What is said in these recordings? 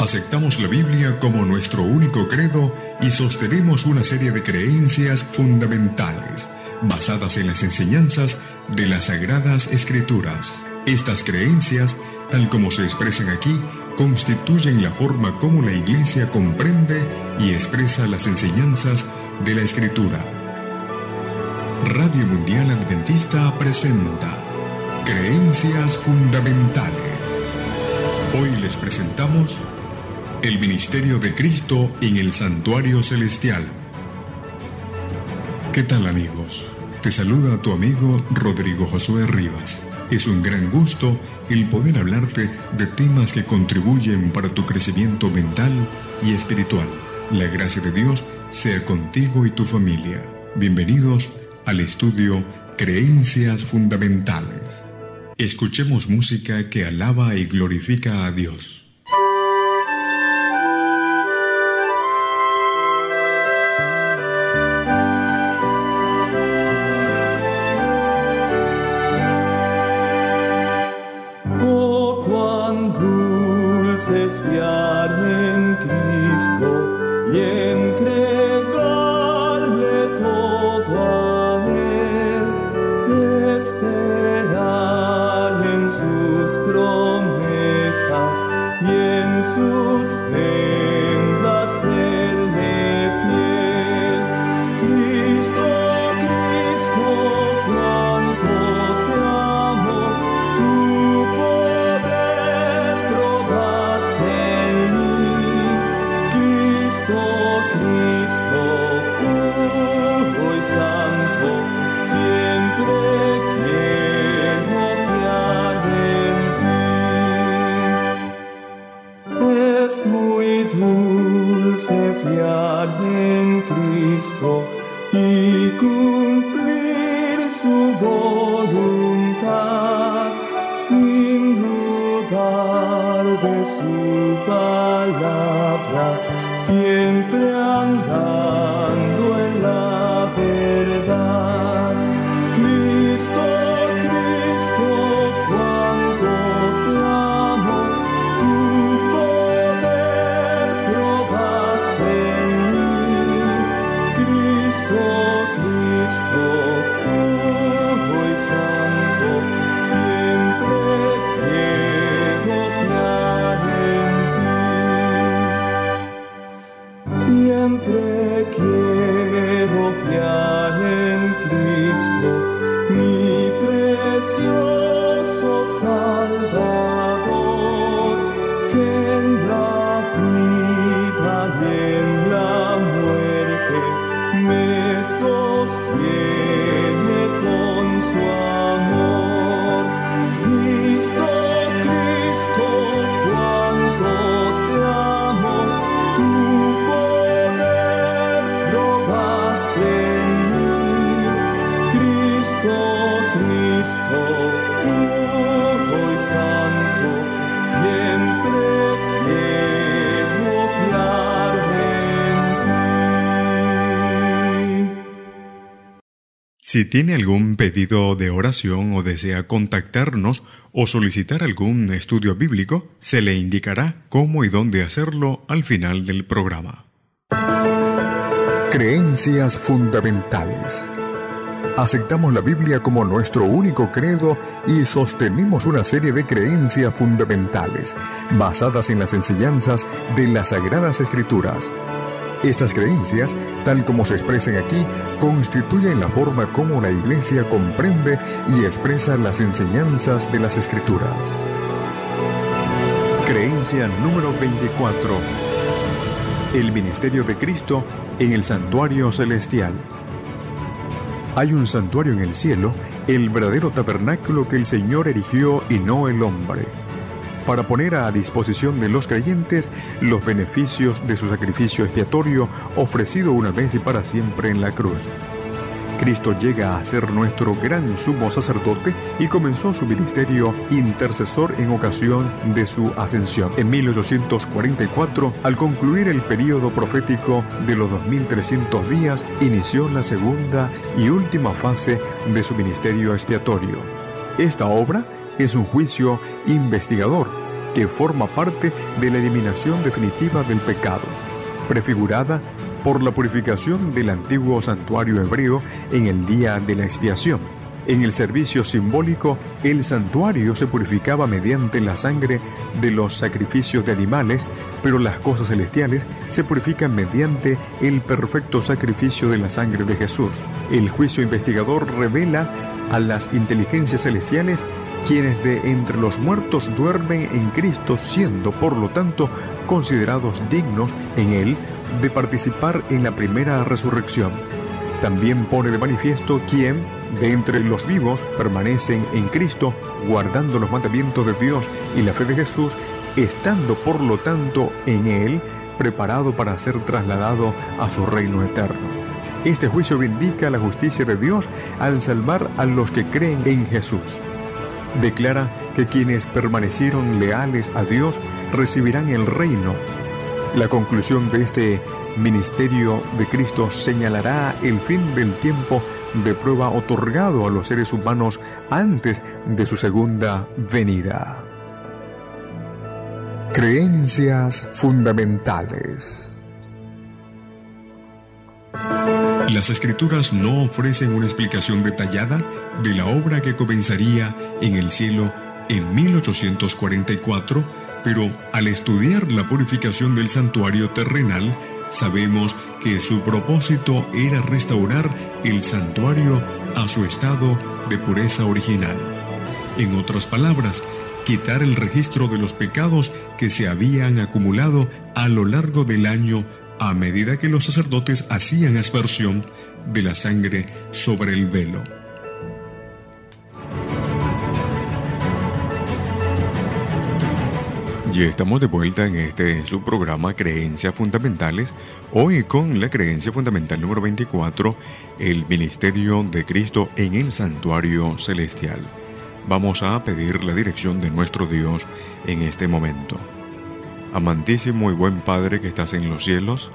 Aceptamos la Biblia como nuestro único credo y sostenemos una serie de creencias fundamentales basadas en las enseñanzas de las Sagradas Escrituras. Estas creencias, tal como se expresan aquí, constituyen la forma como la Iglesia comprende y expresa las enseñanzas de la Escritura. Radio Mundial Adventista presenta Creencias Fundamentales. Hoy les presentamos el ministerio de Cristo en el Santuario Celestial. ¿Qué tal, amigos? Te saluda tu amigo Rodrigo Josué Rivas. Es un gran gusto el poder hablarte de temas que contribuyen para tu crecimiento mental y espiritual. La gracia de Dios sea contigo y tu familia. Bienvenidos al estudio Creencias Fundamentales. Escuchemos música que alaba y glorifica a Dios. Es fiar en Cristo y entregarle todo a Él, esperar en sus promesas y en sus sendas serle fiel. Cristo, Cristo, cuánto te amo, tu poder probar. Cristo, puro y santo, siempre quiero fiar en ti. Es muy dulce fiar en Cristo y cumplir su voluntad, sin dudar de su palabra, siempre andando en la verdad. Cristo, Cristo, cuánto te amo, tu poder probaste en mí. Cristo, Cristo, puro y santo, siempre quiero fiar en ti. Siempre quiero fiar en Cristo, mi precioso Salvador, que en la vida y en la muerte me sostiene con su amor. Cristo, Cristo, cuánto te amo, tu poder puro y santo, siempre quiero fiar en ti. Si tiene algún pedido de oración o desea contactarnos o solicitar algún estudio bíblico, se le indicará cómo y dónde hacerlo al final del programa. Creencias fundamentales. Aceptamos la Biblia como nuestro único credo y sostenemos una serie de creencias fundamentales basadas en las enseñanzas de las Sagradas Escrituras. Estas creencias, tal como se expresan aquí, constituyen la forma como la Iglesia comprende y expresa las enseñanzas de las Escrituras. Creencia número 24. El ministerio de Cristo en el Santuario Celestial. Hay un santuario en el cielo, el verdadero tabernáculo que el Señor erigió y no el hombre, para poner a disposición de los creyentes los beneficios de su sacrificio expiatorio ofrecido una vez y para siempre en la cruz. Cristo llega a ser nuestro gran sumo sacerdote y comenzó su ministerio intercesor en ocasión de su ascensión. En 1844, al concluir el período profético de los 2300 días, inició la segunda y última fase de su ministerio expiatorio. Esta obra es un juicio investigador que forma parte de la eliminación definitiva del pecado, prefigurada por la purificación del antiguo santuario hebreo en el día de la expiación. En el servicio simbólico, el santuario se purificaba mediante la sangre de los sacrificios de animales, pero las cosas celestiales se purifican mediante el perfecto sacrificio de la sangre de Jesús. El juicio investigador revela a las inteligencias celestiales quienes de entre los muertos duermen en Cristo, siendo, por lo tanto, considerados dignos en Él de participar en la primera resurrección. También pone de manifiesto quién, de entre los vivos, permanecen en Cristo, guardando los mandamientos de Dios y la fe de Jesús, estando, por lo tanto, en Él, preparado para ser trasladado a su reino eterno. Este juicio vindica la justicia de Dios al salvar a los que creen en Jesús. Declara que quienes permanecieron leales a Dios recibirán el reino. La conclusión de este ministerio de Cristo señalará el fin del tiempo de prueba otorgado a los seres humanos antes de su segunda venida. Creencias fundamentales. Las Escrituras no ofrecen una explicación detallada de la obra que comenzaría en el cielo en 1844, pero al estudiar la purificación del santuario terrenal, sabemos que su propósito era restaurar el santuario a su estado de pureza original. En otras palabras, quitar el registro de los pecados que se habían acumulado a lo largo del año a medida que los sacerdotes hacían aspersión de la sangre sobre el velo. Y estamos de vuelta en su programa Creencias Fundamentales, hoy con la creencia fundamental número 24, el ministerio de Cristo en el santuario celestial. Vamos a pedir la dirección de nuestro Dios en este momento. Amantísimo y buen Padre que estás en los cielos,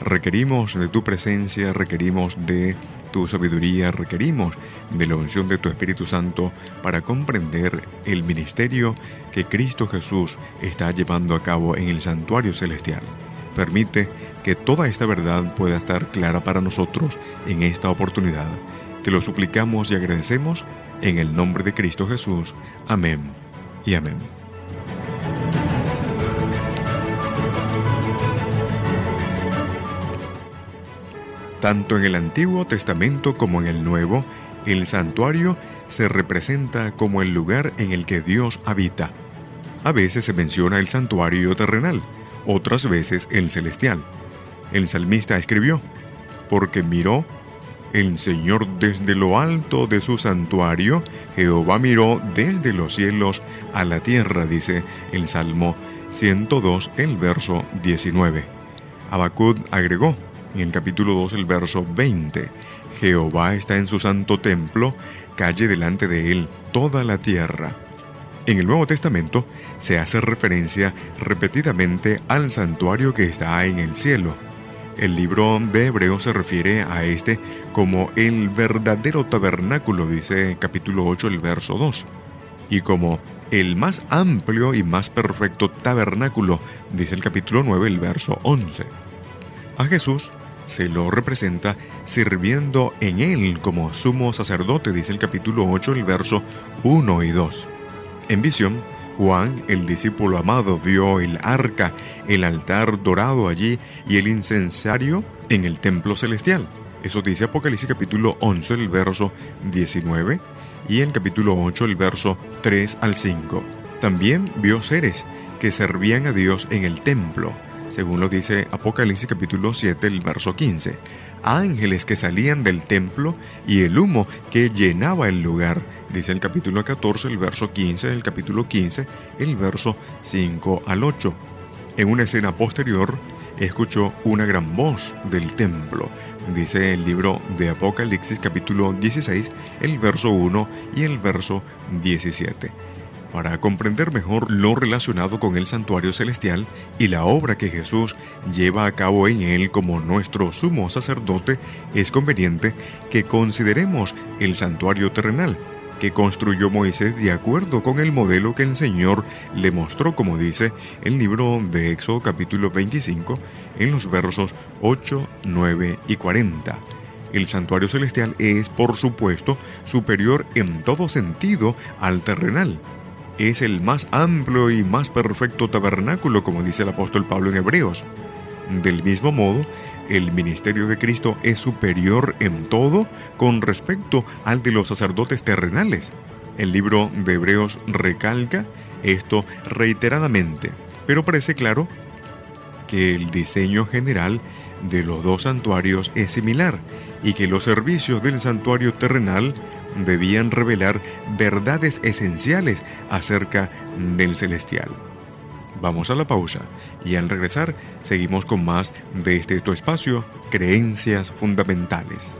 requerimos de tu presencia, requerimos de tu sabiduría, requerimos de la unción de tu Espíritu Santo para comprender el ministerio que Cristo Jesús está llevando a cabo en el santuario celestial. Permite que toda esta verdad pueda estar clara para nosotros en esta oportunidad. Te lo suplicamos y agradecemos en el nombre de Cristo Jesús. Amén y amén. Tanto en el Antiguo Testamento como en el Nuevo, el santuario se representa como el lugar en el que Dios habita. A veces se menciona el santuario terrenal, otras veces el celestial. El salmista escribió: «Porque miró el Señor desde lo alto de su santuario, Jehová miró desde los cielos a la tierra», dice el Salmo 102, el verso 19. Habacuc agregó, en el capítulo 2, el verso 20, «Jehová está en su santo templo, calle delante de él toda la tierra». En el Nuevo Testamento se hace referencia repetidamente al santuario que está en el cielo. El libro de Hebreos se refiere a este como el verdadero tabernáculo, dice capítulo 8, el verso 2, y como el más amplio y más perfecto tabernáculo, dice el capítulo 9, el verso 11. A Jesús se lo representa sirviendo en él como sumo sacerdote, dice el capítulo 8, el verso 1 y 2. En visión, Juan, el discípulo amado, vio el arca, el altar dorado allí y el incensario en el templo celestial. Eso dice Apocalipsis capítulo 11, el verso 19 y el capítulo 8, el verso 3 al 5. También vio seres que servían a Dios en el templo, según lo dice Apocalipsis capítulo 7, el verso 15. Ángeles que salían del templo y el humo que llenaba el lugar, dice el capítulo 14, el verso 15, el capítulo 15, el verso 5 al 8. En una escena posterior, escuchó una gran voz del templo, dice el libro de Apocalipsis capítulo 16, el verso 1 y el verso 17. Para comprender mejor lo relacionado con el santuario celestial y la obra que Jesús lleva a cabo en él como nuestro sumo sacerdote, es conveniente que consideremos el santuario terrenal, que construyó Moisés de acuerdo con el modelo que el Señor le mostró, como dice el libro de Éxodo capítulo 25 en los versos 8, 9 y 40. El santuario celestial es, por supuesto, superior en todo sentido al terrenal. Es el más amplio y más perfecto tabernáculo, como dice el apóstol Pablo en Hebreos. Del mismo modo, el ministerio de Cristo es superior en todo con respecto al de los sacerdotes terrenales. El libro de Hebreos recalca esto reiteradamente, pero parece claro que el diseño general de los dos santuarios es similar y que los servicios del santuario terrenal debían revelar verdades esenciales acerca del celestial. Vamos a la pausa y al regresar seguimos con más de este tu espacio, Creencias Fundamentales.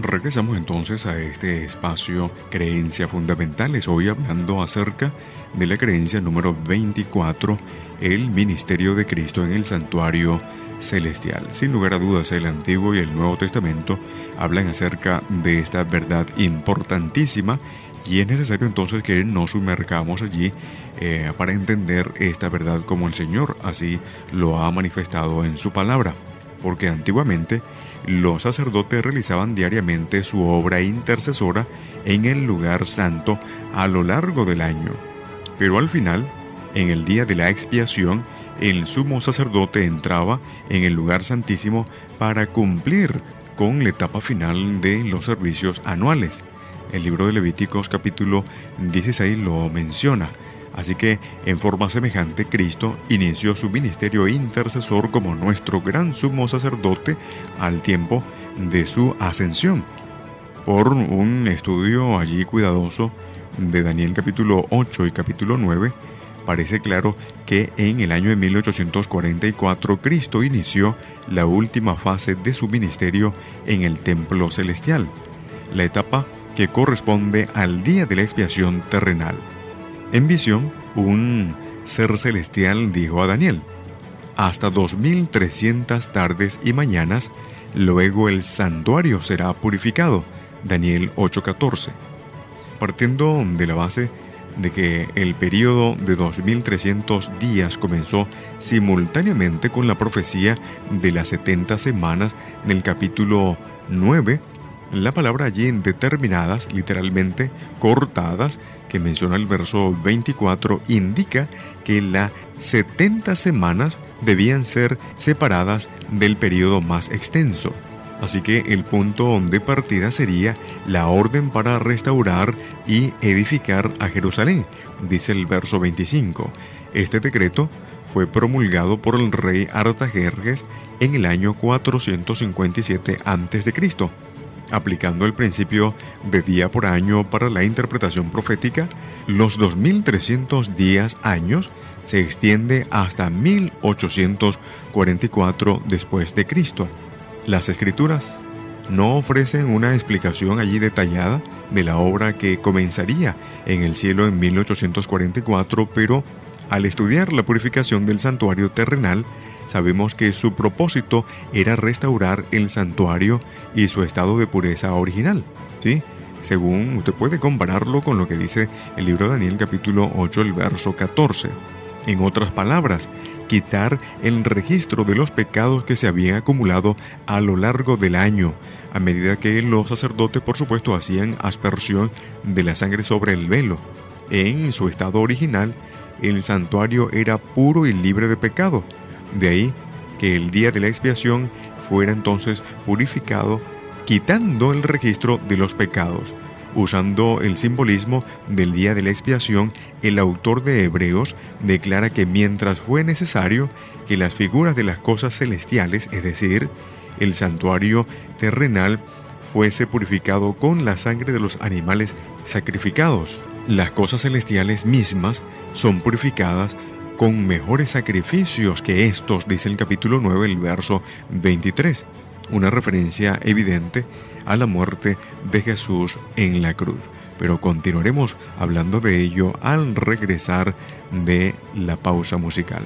Regresamos entonces a este espacio Creencias Fundamentales, hoy hablando acerca de la creencia número 24, el ministerio de Cristo en el santuario celestial. Sin lugar a dudas, el Antiguo y el Nuevo Testamento hablan acerca de esta verdad importantísima y es necesario entonces que nos sumerjamos allí para entender esta verdad como el Señor así lo ha manifestado en su palabra. Porque antiguamente los sacerdotes realizaban diariamente su obra intercesora en el lugar santo a lo largo del año. Pero al final, en el día de la expiación, el sumo sacerdote entraba en el lugar santísimo para cumplir con la etapa final de los servicios anuales. El libro de Levíticos capítulo 16 lo menciona. Así que, en forma semejante, Cristo inició su ministerio intercesor como nuestro gran sumo sacerdote al tiempo de su ascensión. Por un estudio allí cuidadoso de Daniel capítulo 8 y capítulo 9, parece claro que en el año de 1844 Cristo inició la última fase de su ministerio en el templo celestial, la etapa que corresponde al día de la expiación terrenal. En visión, un ser celestial dijo a Daniel: hasta 2300 tardes y mañanas, luego el santuario será purificado. Daniel 8:14. partiendo de la base de que el período de 2300 días comenzó simultáneamente con la profecía de las 70 semanas del capítulo 9, la palabra allí determinadas, literalmente cortadas, que menciona el verso 24, indica que las 70 semanas debían ser separadas del período más extenso. Así que el punto de partida sería la orden para restaurar y edificar a Jerusalén, dice el verso 25. Este decreto fue promulgado por el rey Artajerjes en el año 457 a.C., aplicando el principio de día por año para la interpretación profética. Los 2310 años se extiende hasta 1844 después de Cristo. Las Escrituras no ofrecen una explicación allí detallada de la obra que comenzaría en el cielo en 1844, pero al estudiar la purificación del santuario terrenal, sabemos que su propósito era restaurar el santuario y su estado de pureza original, ¿sí? Según usted puede compararlo con lo que dice el libro de Daniel capítulo 8, el verso 14. En otras palabras, quitar el registro de los pecados que se habían acumulado a lo largo del año, a medida que los sacerdotes, por supuesto, hacían aspersión de la sangre sobre el velo. En su estado original, el santuario era puro y libre de pecado. De ahí que el día de la expiación fuera entonces purificado, quitando el registro de los pecados. Usando el simbolismo del día de la expiación, el autor de Hebreos declara que mientras fue necesario que las figuras de las cosas celestiales, es decir, el santuario terrenal, fuese purificado con la sangre de los animales sacrificados, las cosas celestiales mismas son purificadas con mejores sacrificios que estos, dice el capítulo 9, el verso 23, una referencia evidente a la muerte de Jesús en la cruz. Pero continuaremos hablando de ello al regresar de la pausa musical.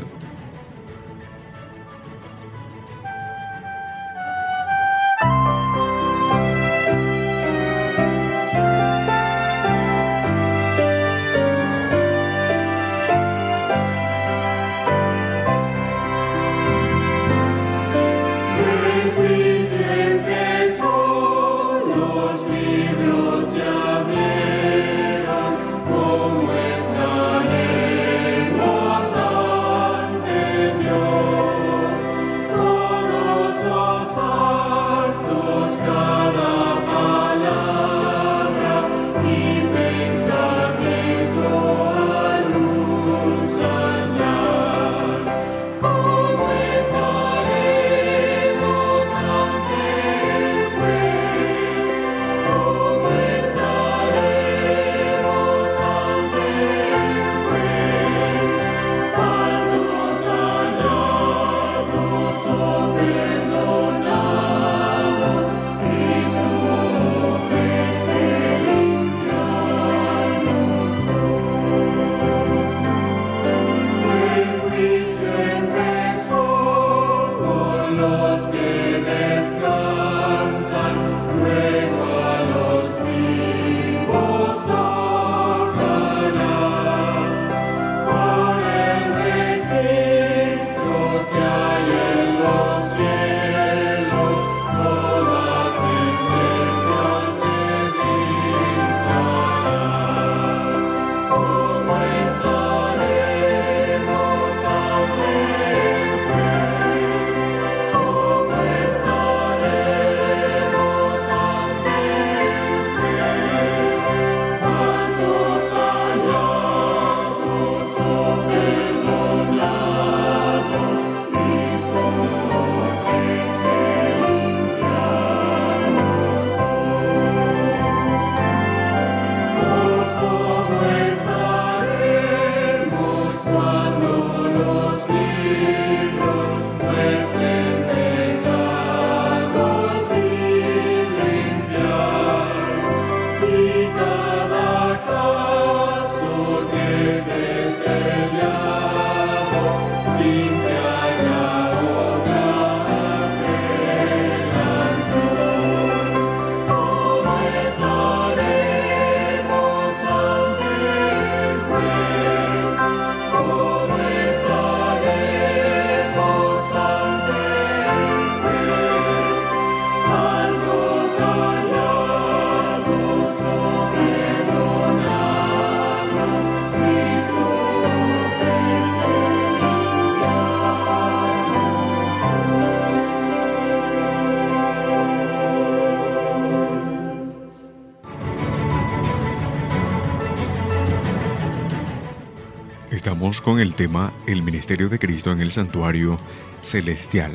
Continuamos con el tema El Ministerio de Cristo en el Santuario Celestial.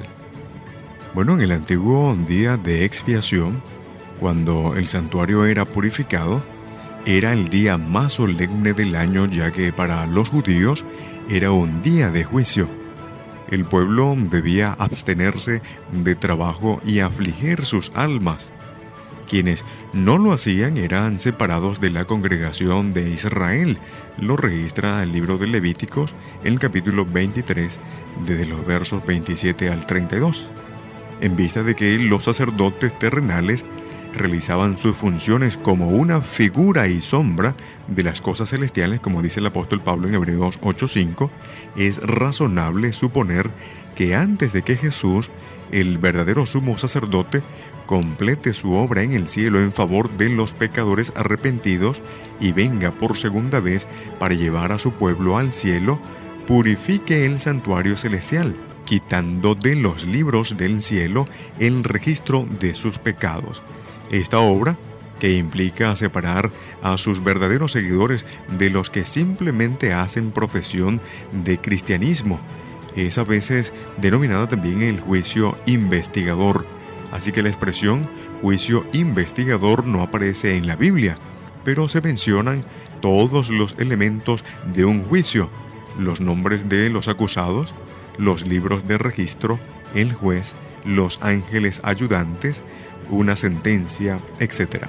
Bueno, en el antiguo día de expiación, cuando el santuario era purificado, era el día más solemne del año, ya que para los judíos era un día de juicio. El pueblo debía abstenerse de trabajo y afligir sus almas. Quienes no lo hacían eran separados de la congregación de Israel. Lo registra el libro de Levíticos, el capítulo 23, desde los versos 27 al 32. En vista de que los sacerdotes terrenales realizaban sus funciones como una figura y sombra de las cosas celestiales, como dice el apóstol Pablo en Hebreos 8:5, es razonable suponer que antes de que Jesús, el verdadero sumo sacerdote, complete su obra en el cielo en favor de los pecadores arrepentidos y venga por segunda vez para llevar a su pueblo al cielo, purifique el santuario celestial, quitando de los libros del cielo el registro de sus pecados. Esta obra, que implica separar a sus verdaderos seguidores de los que simplemente hacen profesión de cristianismo, es a veces denominada también el juicio investigador. Así que la expresión juicio investigador no aparece en la Biblia, pero se mencionan todos los elementos de un juicio: los nombres de los acusados, los libros de registro, el juez, los ángeles ayudantes, una sentencia, etc.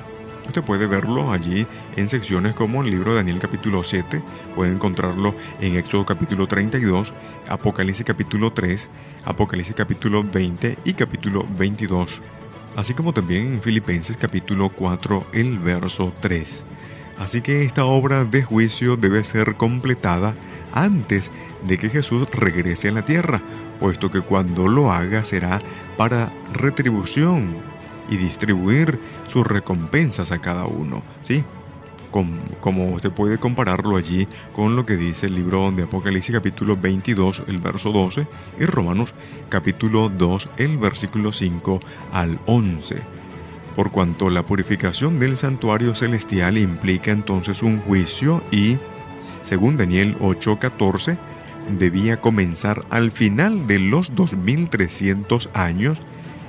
Usted puede verlo allí en secciones como el libro de Daniel capítulo 7, puede encontrarlo en Éxodo capítulo 32, Apocalipsis capítulo 3, Apocalipsis capítulo 20 y capítulo 22, así como también en Filipenses capítulo 4, el verso 3. Así que esta obra de juicio debe ser completada antes de que Jesús regrese a la tierra, puesto que cuando lo haga será para retribución y distribuir sus recompensas a cada uno, ¿sí? Como usted puede compararlo allí con lo que dice el libro de Apocalipsis capítulo 22, el verso 12, y Romanos capítulo 2, el versículo 5 al 11. Por cuanto la purificación del santuario celestial implica entonces un juicio y, según Daniel 8:14, debía comenzar al final de los 2300 años.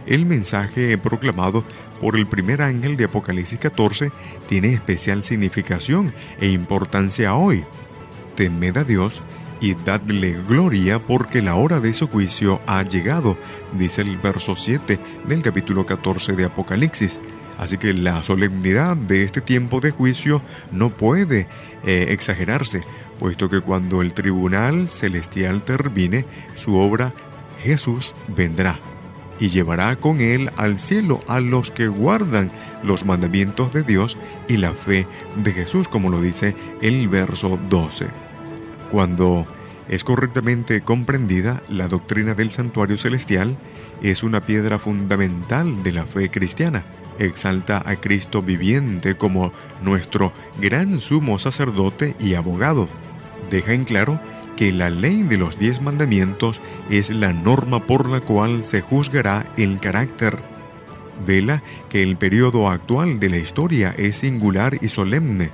El mensaje proclamado por el primer ángel de Apocalipsis 14 tiene especial significación e importancia hoy. Temed a Dios y dadle gloria, porque la hora de su juicio ha llegado, dice el verso 7 del capítulo 14 de Apocalipsis. Así que la solemnidad de este tiempo de juicio no puede exagerarse, puesto que cuando el tribunal celestial termine su obra, Jesús vendrá y llevará con él al cielo a los que guardan los mandamientos de Dios y la fe de Jesús, como lo dice el verso 12. Cuando es correctamente comprendida, la doctrina del santuario celestial es una piedra fundamental de la fe cristiana. Exalta a Cristo viviente como nuestro gran sumo sacerdote y abogado. Deja en claro que la ley de los 10 mandamientos es la norma por la cual se juzgará el carácter. Vela que el periodo actual de la historia es singular y solemne.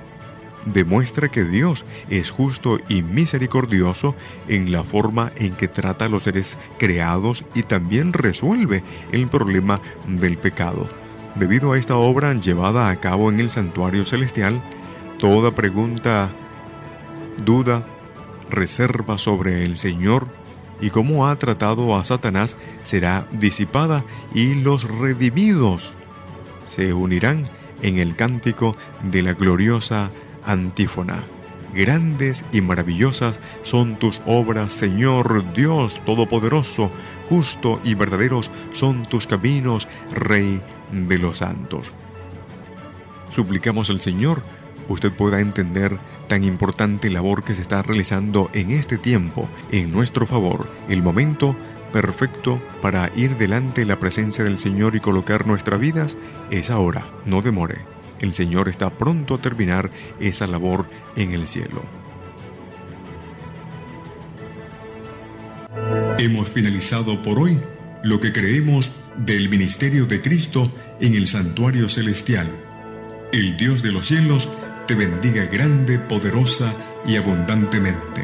Demuestra que Dios es justo y misericordioso en la forma en que trata a los seres creados y también resuelve el problema del pecado. Debido a esta obra llevada a cabo en el santuario celestial, toda pregunta, duda, reserva sobre el Señor y cómo ha tratado a Satanás será disipada, y los redimidos se unirán en el cántico de la gloriosa antífona. Grandes y maravillosas son tus obras, Señor Dios Todopoderoso, justo y verdaderos son tus caminos, Rey de los santos. Suplicamos al Señor usted pueda entender tan importante labor que se está realizando en este tiempo, en nuestro favor, el momento perfecto para ir delante de la presencia del Señor y colocar nuestras vidas es ahora. No demore. El Señor está pronto a terminar esa labor en el cielo. Hemos finalizado por hoy lo que creemos del ministerio de Cristo en el santuario celestial. El Dios de los cielos te bendiga grande, poderosa y abundantemente.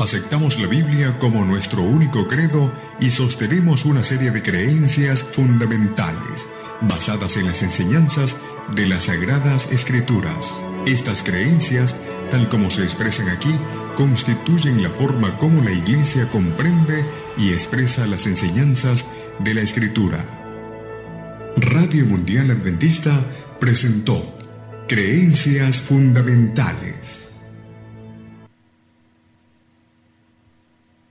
Aceptamos la Biblia como nuestro único credo y sostenemos una serie de creencias fundamentales basadas en las enseñanzas de las Sagradas Escrituras. Estas creencias, tal como se expresan aquí, constituyen la forma como la Iglesia comprende y expresa las enseñanzas de la Escritura. Radio Mundial Adventista presentó Creencias Fundamentales.